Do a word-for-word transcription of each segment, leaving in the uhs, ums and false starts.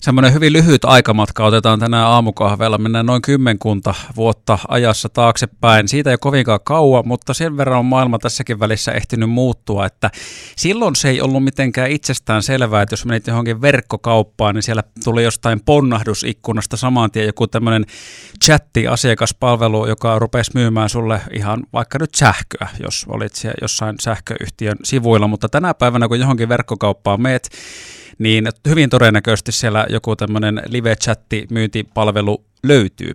semmoinen hyvin lyhyt aikamatka otetaan tänään aamukahveella. Mennään noin kymmenkunta vuotta ajassa taaksepäin. Siitä ei ole kovinkaan kauan, mutta sen verran on maailma tässäkin välissä ehtinyt muuttua, että silloin se ei ollut mitenkään itsestään selvää, että jos menit johonkin verkkokauppaan, niin siellä tuli jostain ponnahdusikkunasta saman tien joku tämmöinen chatti-asiakaspalvelu, joka rupesi myymään sulle ihan vaikka nyt sähköä, jos olit siellä jossain sähköyhtiön sivuilla, mutta tänä päivänä kun johonkin verkkokauppaan meet, niin hyvin todennäköisesti siellä joku tämmöinen live-chatti-myyntipalvelu löytyy.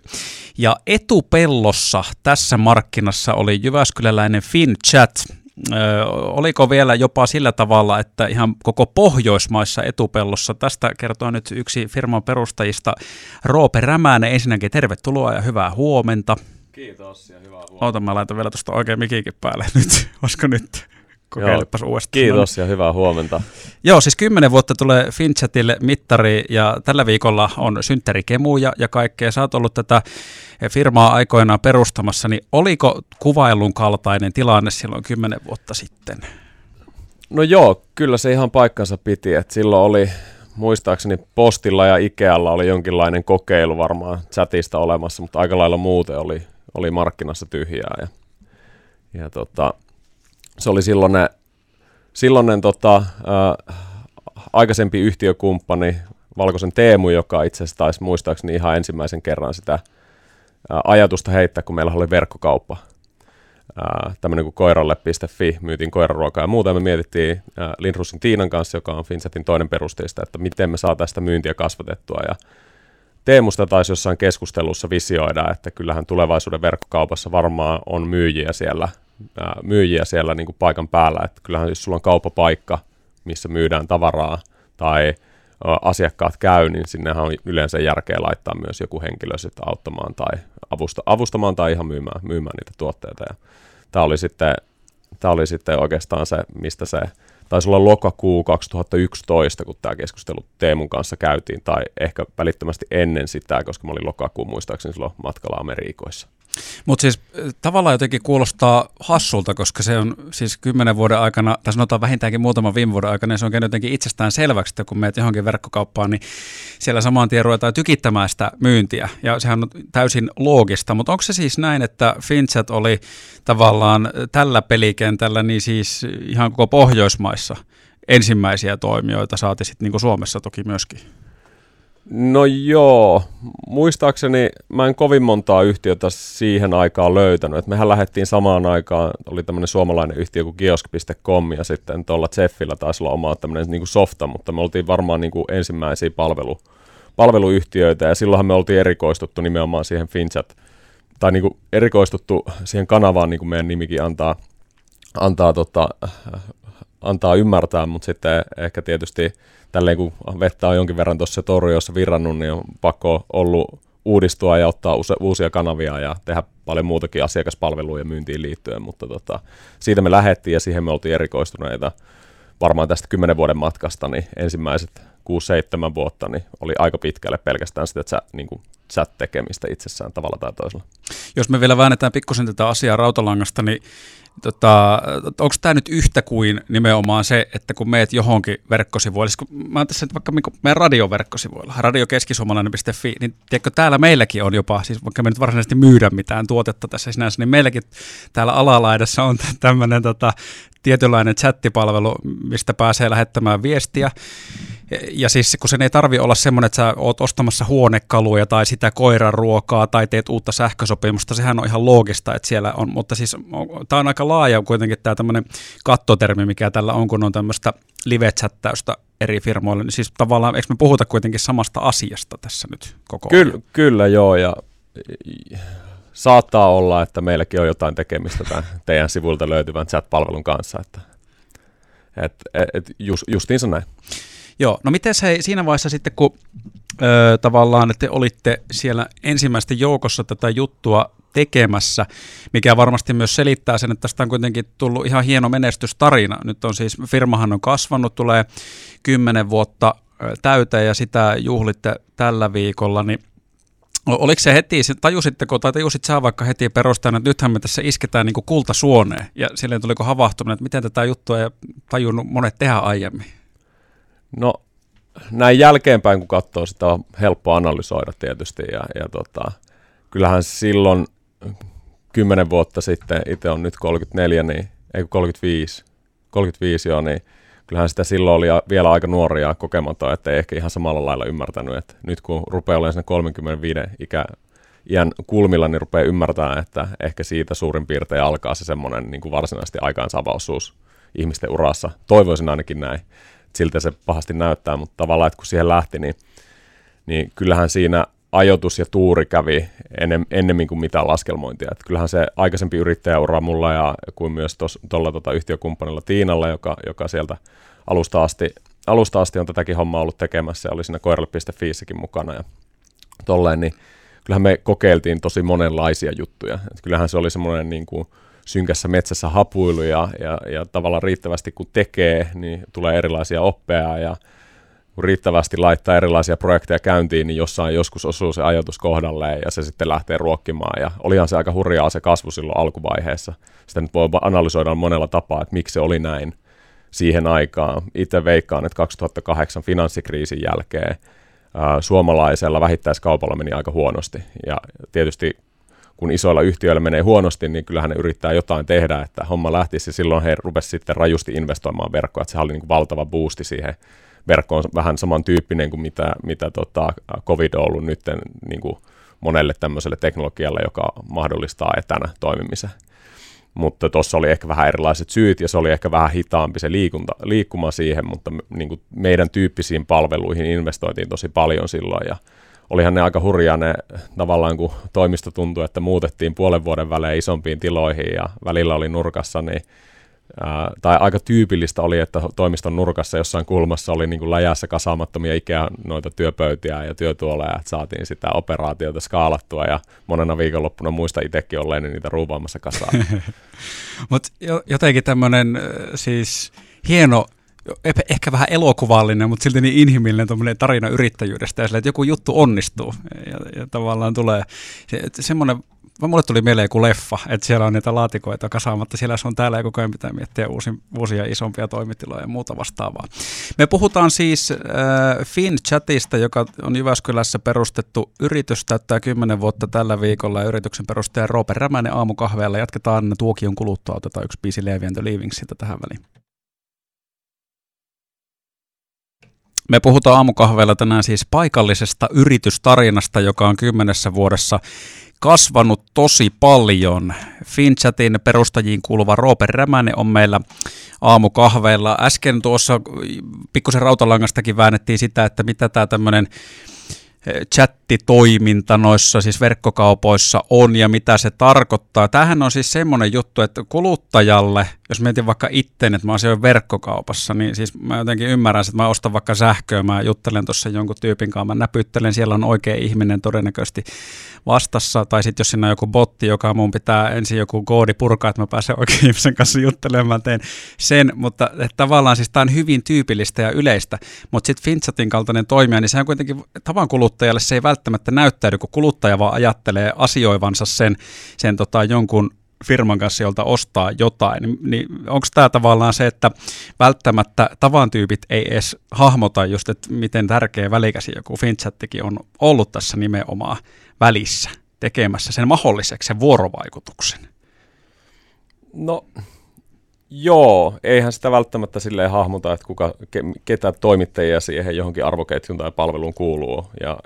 Ja etupellossa tässä markkinassa oli jyväskyläläinen Finnchat. Öö, oliko vielä jopa sillä tavalla, että ihan koko Pohjoismaissa etupellossa, tästä kertoo nyt yksi firman perustajista, Roope Rämänen. Ensinnäkin tervetuloa ja hyvää huomenta. Kiitos ja hyvää huomenta. Oota, mä laitan vielä tuosta oikein mikinkin päälle nyt, olisiko nyt? Kokeilepas uudestaan. Kiitos ja hyvää huomenta. Joo, siis kymmenen vuotta tulee Finnchatille mittari ja tällä viikolla on synttärikemuja ja kaikkea. Sä oot ollut tätä firmaa aikoinaan perustamassa, niin oliko kuvailun kaltainen tilanne silloin kymmenen vuotta sitten? No joo, kyllä se ihan paikkansa piti. Et silloin oli muistaakseni Postilla ja Ikealla oli jonkinlainen kokeilu varmaan chatista olemassa, mutta aika lailla muuten oli, oli markkinassa tyhjää. Ja, ja tota... Se oli silloinen, silloinen tota, äh, aikaisempi yhtiökumppani, Valkosen Teemu, joka itse asiassa taisi muistaakseni ihan ensimmäisen kerran sitä äh, ajatusta heittää, kun meillä oli verkkokauppa. Äh, tämmöinen kuin koiralle piste fi, myytiin koiraruokaa ja muuta. Me mietittiin äh, Linrusin Tiinan kanssa, joka on Finchatin toinen perustajista, että miten me saataisiin sitä myyntiä kasvatettua. Ja Teemusta taisi jossain keskustelussa visioida, että kyllähän tulevaisuuden verkkokaupassa varmaan on myyjiä siellä. myyjiä siellä niin kuin paikan päällä, että kyllähän jos sulla on kauppapaikka, missä myydään tavaraa tai asiakkaat käy, niin sinnehän on yleensä järkeä laittaa myös joku henkilö sitten auttamaan tai avusta, avustamaan tai ihan myymään, myymään niitä tuotteita. Ja tämä, oli sitten, tämä oli sitten oikeastaan se, mistä se taisi olla lokakuu kaksituhattayksitoista, kun tämä keskustelu Teemun kanssa käytiin, tai ehkä välittömästi ennen sitä, koska mä olin lokakuun muistaakseni silloin matkalla Amerikoissa. Mutta siis tavallaan jotenkin kuulostaa hassulta, koska se on siis kymmenen vuoden aikana, tai sanotaan vähintäänkin muutaman viime vuoden aikana, se on käynyt jotenkin itsestään selväksi, että kun menet johonkin verkkokauppaan, niin siellä saman tien ruvetaan tykittämään sitä myyntiä, ja sehän on täysin loogista, mutta onko se siis näin, että Finnchat oli tavallaan tällä pelikentällä, niin siis ihan koko Pohjoismaissa ensimmäisiä toimijoita, saati sitten niin Suomessa toki myöskin? No joo, muistaakseni mä en kovin montaa yhtiötä siihen aikaan löytänyt, että mehän lähdettiin samaan aikaan, oli tämmöinen suomalainen yhtiö kuin kiosk piste com ja sitten tuolla Cheffillä taisi olla omaa tämmöinen niin kuin softa, mutta me oltiin varmaan niin kuin ensimmäisiä palvelu, palveluyhtiöitä ja silloinhan me oltiin erikoistuttu nimenomaan siihen Finnchat, tai niin kuin erikoistuttu siihen kanavaan, niin kuin meidän nimikin antaa, antaa tota... antaa ymmärtää, mutta sitten ehkä tietysti tälleen kun vettä on jonkin verran tuossa torjossa virrannut, niin on pakko ollut uudistua ja ottaa use- uusia kanavia ja tehdä paljon muutakin asiakaspalveluja ja myyntiin liittyen, mutta tota, siitä me lähdettiin ja siihen me oltiin erikoistuneita varmaan tästä kymmenen vuoden matkasta, niin ensimmäiset kuusi seitsemän vuotta niin oli aika pitkälle pelkästään sitä, että niin kuin chat-tekemistä itsessään tavalla tai toisella. Jos me vielä väännetään pikkusen tätä asiaa rautalangasta, niin tota, onko tämä nyt yhtä kuin nimenomaan se, että kun meet johonkin verkkosivuille, siis kun mä oon tässä nyt vaikka meidän radioverkkosivuilla, radio keskisuomalainen piste fi, niin tiedätkö, täällä meilläkin on jopa, siis vaikka me nyt varsinaisesti myydä mitään tuotetta tässä sinänsä, niin meilläkin täällä alalaidassa on tämmöinen tota, tietynlainen chattipalvelu, mistä pääsee lähettämään viestiä. Ja siis kun sen ei tarvitse olla semmoinen, että sä oot ostamassa huonekaluja tai sitä koiran ruokaa tai teet uutta sähkösopimusta, sehän on ihan loogista, että siellä on, mutta siis tämä on aika laaja kuitenkin tämä tämmöinen kattotermi, mikä tällä on, kun on tämmöistä live-chattäystä eri firmoille, niin siis tavallaan, eikö me puhuta kuitenkin samasta asiasta tässä nyt koko ajan? Kyllä, kyllä joo, ja saattaa olla, että meilläkin on jotain tekemistä tämän teidän sivuilta löytyvän chat-palvelun kanssa, että et, et, just, justiinsa näin. Joo, no miten se siinä vaiheessa sitten, kun ö, tavallaan te olitte siellä ensimmäisten joukossa tätä juttua tekemässä, mikä varmasti myös selittää sen, että tästä on kuitenkin tullut ihan hieno menestystarina. Nyt on siis, firmahan on kasvanut, tulee kymmenen vuotta täyteen ja sitä juhlitte tällä viikolla, niin oliko se heti, tajusitteko tai tajusit sä vaikka heti perustajana, että nythän me tässä isketään niin kuin kultasuoneen ja silleen tuliko havahtuminen, että miten tätä juttua ei tajunnut monet tehdä aiemmin? No näin jälkeenpäin, kun katsoo, sitä on helppo analysoida tietysti. Ja, ja tota, kyllähän silloin kymmenen vuotta sitten, itse on nyt kolmekymmentäneljä, niin, ei kolmekymmentäviisi, kolmekymmentäviisi jo, niin kyllähän sitä silloin oli vielä aika nuoria ja kokematon, että ei ehkä ihan samalla lailla ymmärtänyt. Että nyt kun rupeaa olemaan siinä kolmekymmentäviisi ikä, iän kulmilla, niin rupeaa ymmärtämään, että ehkä siitä suurin piirtein alkaa se semmoinen niin kuin varsinaisesti aikaansaavaisuus ihmisten urassa. Toivoisin ainakin näin. Siltä se pahasti näyttää, mutta tavallaan, että kun siihen lähti, niin, niin kyllähän siinä ajoitus ja tuuri kävi ennen, ennemmin kuin mitään laskelmointia. Että kyllähän se aikaisempi yrittäjäura mulla ja kuin myös tuolla tota yhtiökumppanilla Tiinalla, joka, joka sieltä alusta asti, alusta asti on tätäkin hommaa ollut tekemässä ja oli siinä koiralle piste fi:ssäkin mukana. Ja tolleen, niin kyllähän me kokeiltiin tosi monenlaisia juttuja. Että kyllähän se oli semmoinen niin kuin synkässä metsässä hapuilu ja, ja, ja tavallaan riittävästi kun tekee, niin tulee erilaisia oppeja ja kun riittävästi laittaa erilaisia projekteja käyntiin, niin jossain joskus osuu se ajatus kohdalleen ja se sitten lähtee ruokkimaan. Ja olihan se aika hurjaa se kasvu silloin alkuvaiheessa. Sitä nyt voi analysoida monella tapaa, että miksi se oli näin siihen aikaan. Itse veikkaan, että kaksituhattakahdeksan finanssikriisin jälkeen ää, suomalaisella vähittäiskaupalla meni aika huonosti. Ja tietysti kun isoilla yhtiöillä menee huonosti, niin kyllähän ne yrittää jotain tehdä, että homma lähtisi. Silloin he rupesivat sitten rajusti investoimaan verkkoa, että se oli niin kuin valtava boosti siihen. Verkko on vähän samantyyppinen kuin mitä, mitä tota COVID on ollut nyt niin kuin monelle tämmöiselle teknologialle, joka mahdollistaa etänä toimimisen. Mutta tuossa oli ehkä vähän erilaiset syyt ja se oli ehkä vähän hitaampi se liikunta, liikkuma siihen, mutta niin kuin meidän tyyppisiin palveluihin investoitiin tosi paljon silloin ja olihan ne aika hurjaa ne tavallaan, kun toimisto tuntui, että muutettiin puolen vuoden välein isompiin tiloihin ja välillä oli nurkassa, niin Ää, tai aika tyypillistä oli, että toimiston nurkassa jossain kulmassa oli niin kuin läjässä kasaamattomia ikään noita työpöytiä ja työtuoleja, että saatiin sitä operaatiota skaalattua ja monena viikonloppuna muista itsekin olleeni niitä ruuvaamassa kasaan. Mutta jotenkin tämmöinen siis hieno, ehkä vähän elokuvallinen, mutta silti niin inhimillinen tuommoinen tarina yrittäjyydestä ja sillä, että joku juttu onnistuu ja, ja tavallaan tulee se, semmoinen. Mulle tuli mieleen kuin leffa, että siellä on niitä laatikoita kasaamatta, siellä se on täällä ja koko ajan pitää miettiä uusia, uusia isompia toimitiloja ja muuta vastaavaa. Me puhutaan siis äh, Finnchatista, joka on Jyväskylässä perustettu yritys, täyttää kymmenen vuotta tällä viikolla ja yrityksen perustaja Roope Rämänen aamukahveella. Jatketaan tuokion kuluttua, otetaan yksi biisi Leevi and the Leavingsilta tähän väliin. Me puhutaan aamukahveilla tänään siis paikallisesta yritystarinasta, joka on kymmenessä vuodessa kasvanut tosi paljon. Finchatin perustajiin kuuluva Roope Rämänen on meillä aamukahveilla. Äsken tuossa pikkusen rautalangastakin väännettiin sitä, että mitä tämä tämmöinen chattitoiminta noissa siis verkkokaupoissa on ja mitä se tarkoittaa. Tämähän on siis semmoinen juttu, että kuluttajalle, jos mietin vaikka itteen, että mä asioin verkkokaupassa, niin siis mä jotenkin ymmärrän, että mä ostan vaikka sähköä, mä juttelen tuossa jonkun tyypin kanssa, mä näpyttelen, siellä on oikea ihminen todennäköisesti vastassa, tai sitten jos siinä on joku botti, joka mun pitää ensin joku koodi purkaa, että mä pääsen oikein ihmisen kanssa juttelemaan, teen sen, mutta tavallaan siis tämä on hyvin tyypillistä ja yleistä, mutta sitten Finchatin kaltainen toimija, niin sehän kuitenkin tavan kuluttajalle se ei välttämättä näyttäydy, kun kuluttaja vaan ajattelee asioivansa sen, sen tota, jonkun firman kanssa, jolta ostaa jotain, niin onko tämä tavallaan se, että välttämättä tavan tyypit ei edes hahmota just, että miten tärkeä välikäsi joku Finnchattikin on ollut tässä nimenomaan välissä tekemässä sen mahdolliseksi sen vuorovaikutuksen? No joo, eihän sitä välttämättä silleen hahmota, että kuka, ke, ketä toimittajia siihen johonkin arvoketjun tai palveluun kuuluu ja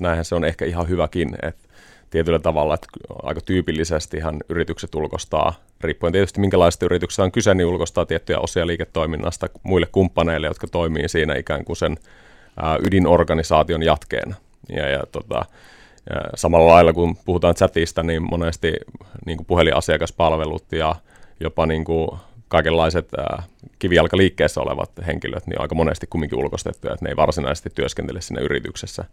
näinhän se on ehkä ihan hyväkin, että tietyllä tavalla, että aika tyypillisestihan yritykset ulkostaa, riippuen tietysti minkälaisista yrityksistä on kyse, niin ulkostaa tiettyjä osia liiketoiminnasta muille kumppaneille, jotka toimii siinä ikään kuin sen ydinorganisaation jatkeena. Ja, ja, tota, ja samalla lailla, kun puhutaan chatista, niin monesti niin kuin puhelinasiakaspalvelut ja jopa niin kuin kaikenlaiset äh, kivijalkaliikkeessä olevat henkilöt niin on aika monesti kumminkin ulkoistettuja, että ne ei varsinaisesti työskentele siinä yrityksessä.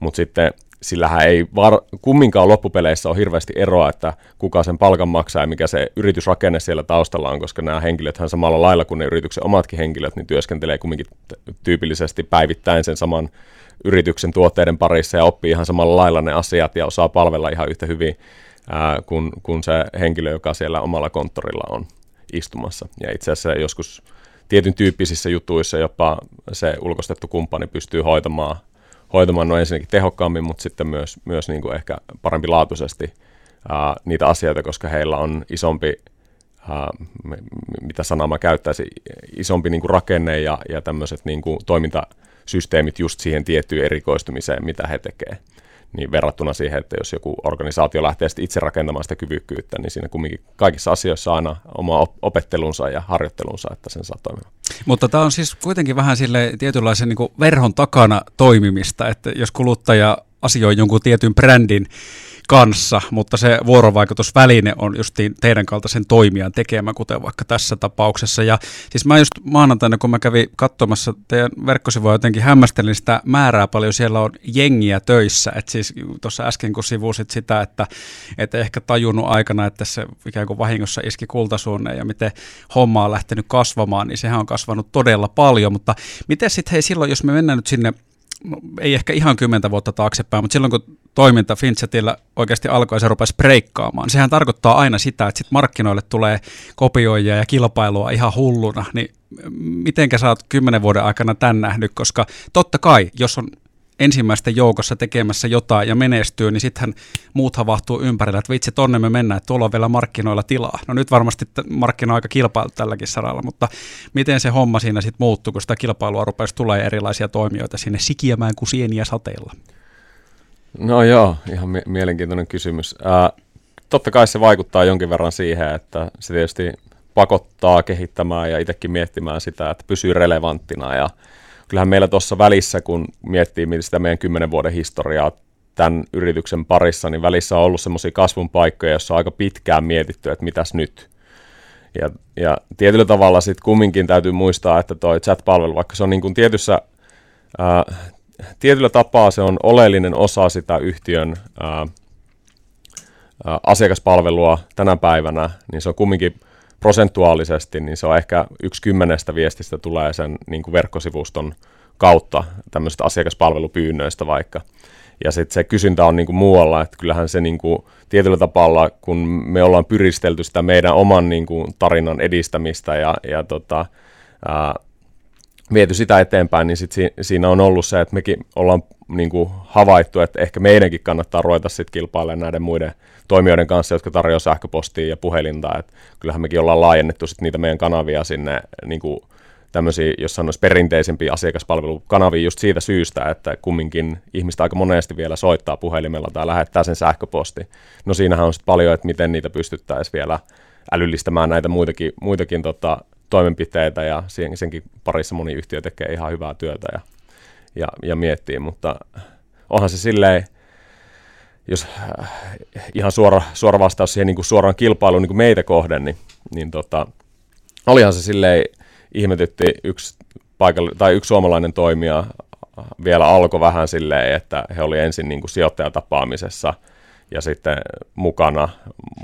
Mutta sitten sillähän ei var- kumminkaan loppupeleissä ole hirveästi eroa, että kuka sen palkan maksaa ja mikä se yritysrakenne siellä taustalla on, koska nämä henkilöthän samalla lailla kuin ne yrityksen omatkin henkilöt, niin työskentelee kumminkin tyypillisesti päivittäin sen saman yrityksen tuotteiden parissa ja oppii ihan samalla lailla ne asiat ja osaa palvella ihan yhtä hyvin äh, kuin, kuin se henkilö, joka siellä omalla konttorilla on istumassa. Ja itse asiassa joskus tietyn tyyppisissä jutuissa jopa se ulkoistettu kumppani pystyy hoitamaan, hoitamaan no ensinnäkin tehokkaammin, mutta sitten myös, myös niin kuin ehkä parempi laatuisesti ää, niitä asioita, koska heillä on isompi, ää, mitä sanaa mä käyttäisin, isompi niin kuin rakenne ja, ja tämmöiset niin kuin toimintasysteemit just siihen tiettyyn erikoistumiseen, mitä he tekee. Niin verrattuna siihen, että jos joku organisaatio lähtee itse rakentamaan sitä kyvykkyyttä, niin siinä kumminkin kaikissa asioissa aina oma opettelunsa ja harjoittelunsa, että sen saa toimimaan. Mutta tämä on siis kuitenkin vähän sille tietynlaisen niin kuin verhon takana toimimista, että jos kuluttaja asioi jonkun tietyn brändin kanssa, mutta se vuorovaikutusväline on just teidän kaltaisen toimijan tekemä, kuten vaikka tässä tapauksessa. Ja siis mä just maanantaina, kun mä kävin katsomassa teidän verkkosivuja, jotenkin hämmästelin sitä määrää paljon, siellä on jengiä töissä. Että siis tuossa äsken, kun sivusit sitä, että et ehkä tajunnut aikana, että se ikään kuin vahingossa iski kultasuunneen ja miten homma on lähtenyt kasvamaan, niin sehän on kasvanut todella paljon. Mutta miten sitten hei silloin, jos me mennään nyt sinne, no, ei ehkä ihan kymmentä vuotta taaksepäin, mutta silloin kun toiminta Finnchatilla oikeasti alkoi ja se rupesi breikkaamaan, sehän tarkoittaa aina sitä, että sit markkinoille tulee kopioijia ja kilpailua ihan hulluna, niin mitenkä sä oot kymmenen vuoden aikana tän nähnyt, koska totta kai, jos on ensimmäisten joukossa tekemässä jotain ja menestyy, niin sittenhän muut havahtuu ympärillä, että vitsi, tonne me mennään, että tuolla on vielä markkinoilla tilaa. No nyt varmasti markkina on aika kilpailu tälläkin saralla, mutta miten se homma siinä sitten muuttuu, kun sitä kilpailua rupesi tulemaan erilaisia toimijoita sinne sikiämään kuin sieniä sateilla? No joo, ihan mie- mielenkiintoinen kysymys. Ää, totta kai se vaikuttaa jonkin verran siihen, että se tietysti pakottaa kehittämään ja itsekin miettimään sitä, että pysyy relevanttina ja kyllähän meillä tuossa välissä, kun miettii sitä meidän kymmenen vuoden historiaa tämän yrityksen parissa, niin välissä on ollut semmoisia kasvun paikkoja, joissa on aika pitkään mietitty, että mitäs nyt. Ja, ja tietyllä tavalla sitten kumminkin täytyy muistaa, että toi chat-palvelu, vaikka se on niin kuin tietyssä, ää, tietyllä tapaa se on oleellinen osa sitä yhtiön ää, ää, asiakaspalvelua tänä päivänä, niin se on kumminkin prosentuaalisesti, niin se on ehkä yksi kymmenestä viestistä tulee sen niin kuin verkkosivuston kautta tämmöisistä asiakaspalvelupyynnöistä vaikka. Ja sitten se kysyntä on niin kuin muualla, että kyllähän se niin kuin tietyllä tapalla, kun me ollaan pyristelty sitä meidän oman niin kuin tarinan edistämistä ja, ja tota, ää, viety sitä eteenpäin, niin sit si- siinä on ollut se, että mekin ollaan niin kuin havaittu, että ehkä meidänkin kannattaa ruveta sitten kilpailemaan näiden muiden toimijoiden kanssa, jotka tarjoaa sähköpostia ja puhelinta. Et kyllähän mekin ollaan laajennettu sit niitä meidän kanavia sinne niin kuin tämmöisiä, jos sanoisi perinteisempiä asiakaspalvelukanavia just siitä syystä, että kumminkin ihmistä aika monesti vielä soittaa puhelimella tai lähettää sen sähköposti. No siinähän on sitten paljon, että miten niitä pystyttäisiin vielä älyllistämään näitä muitakin, muitakin tota, toimenpiteitä ja senkin parissa moni yhtiö tekee ihan hyvää työtä ja, ja, ja miettii, mutta onhan se silleen, jos äh, ihan suora, suora vastaus siihen niin kuin suoraan kilpailuun niin kuin meitä kohden, niin, niin tota, olihan se silleen, ihmetytti yksi, paikall- tai yksi suomalainen toimija vielä alkoi vähän silleen, että he oli ensin niin kuin sijoittajatapaamisessa ja sitten mukana,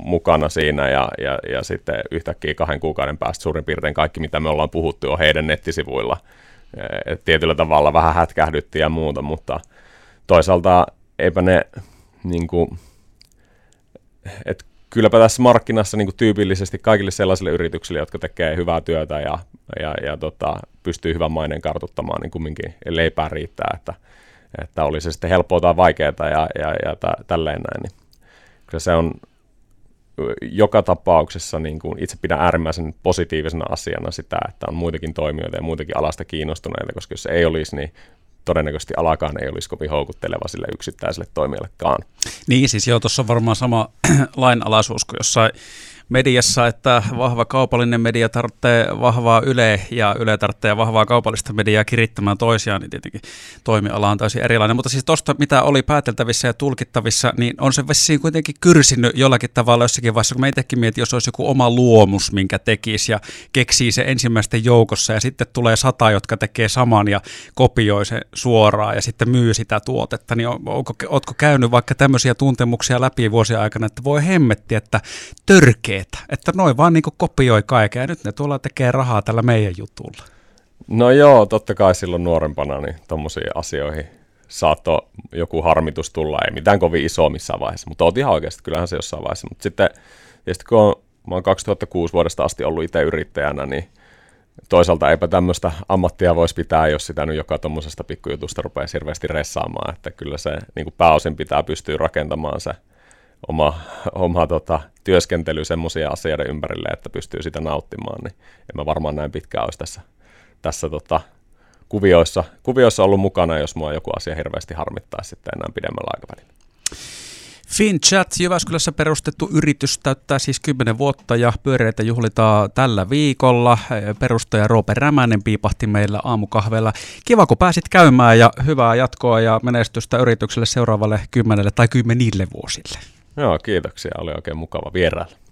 mukana siinä ja, ja, ja sitten yhtäkkiä kahden kuukauden päästä suurin piirtein kaikki, mitä me ollaan puhuttu, on heidän nettisivuilla. Et tietyllä tavalla vähän hätkähdyttiin ja muuta, mutta toisaalta eipä ne, niin kuin, et kylläpä tässä markkinassa niin kuin tyypillisesti kaikille sellaisille yrityksille, jotka tekee hyvää työtä ja, ja, ja tota, pystyy hyvän maineen kartuttamaan, niin kumminkin leipää riittää, että että oli se sitten helppoa tai vaikeaa ja, ja, ja tä, tälleen näin. Niin. Kyllä se on joka tapauksessa, niin kuin itse pidän äärimmäisen positiivisena asiana sitä, että on muitakin toimijoita ja muitakin alasta kiinnostuneita, koska jos se ei olisi, niin todennäköisesti alakaan ei olisi kovin houkutteleva sille yksittäiselle toimijallekaan. Niin siis joo, tuossa on varmaan sama lainalaisuus kuin jossain mediassa, että vahva kaupallinen media tarvitsee vahvaa Yle ja Yle tarvitsee vahvaa kaupallista mediaa kirittämään toisiaan, niin tietenkin toimiala on täysin erilainen. Mutta siis tuosta, mitä oli pääteltävissä ja tulkittavissa, niin on se vessiin kuitenkin kyrsinyt jollakin tavalla jossakin vaiheessa, kun mä itsekin mietin, jos olisi joku oma luomus, minkä tekisi ja keksii se ensimmäisten joukossa ja sitten tulee sata, jotka tekee saman ja kopioi sen suoraan ja sitten myy sitä tuotetta, niin onko, ootko käynyt vaikka tämmöisiä tuntemuksia läpi vuosien aikana, että voi hemmetti, että törkeä. Että noin vaan niin kuin kopioi kaiken ja nyt ne tuolla tekee rahaa tällä meidän jutulla. No joo, totta kai silloin nuorempana niin tommosiin asioihin saattoi joku harmitus tulla, ei mitään kovin isoa missään vaiheessa, mutta oot ihan oikeasti, kyllähän se jossain vaiheessa. Mutta sitten tietysti kun on, mä oon kaksituhattakuusi vuodesta asti ollut itse yrittäjänä, niin toisaalta eipä tämmöistä ammattia voisi pitää, jos sitä nyt joka tuommoisesta pikkujutusta rupeaa hirveästi ressaamaan, että kyllä se niin kuin pääosin pitää pystyä rakentamaan se oma, oma tota, työskentely semmoisia asioiden ympärille, että pystyy sitä nauttimaan, niin en mä varmaan näin pitkään olisi tässä, tässä tota, kuvioissa, kuvioissa ollut mukana, jos mua joku asia hirveästi harmittaa sitten enää pidemmällä aikavälillä. Finnchat, Jyväskylässä perustettu yritys, täyttää siis kymmenen vuotta ja pyöreitä juhlitaan tällä viikolla. Perustaja Roope Rämänen piipahti meillä aamukahveilla. Kiva, kun pääsit käymään ja hyvää jatkoa ja menestystä yritykselle seuraavalle kymmenelle tai kymmenille vuosille. Joo, kiitoksia. Oli oikein mukava vierailla.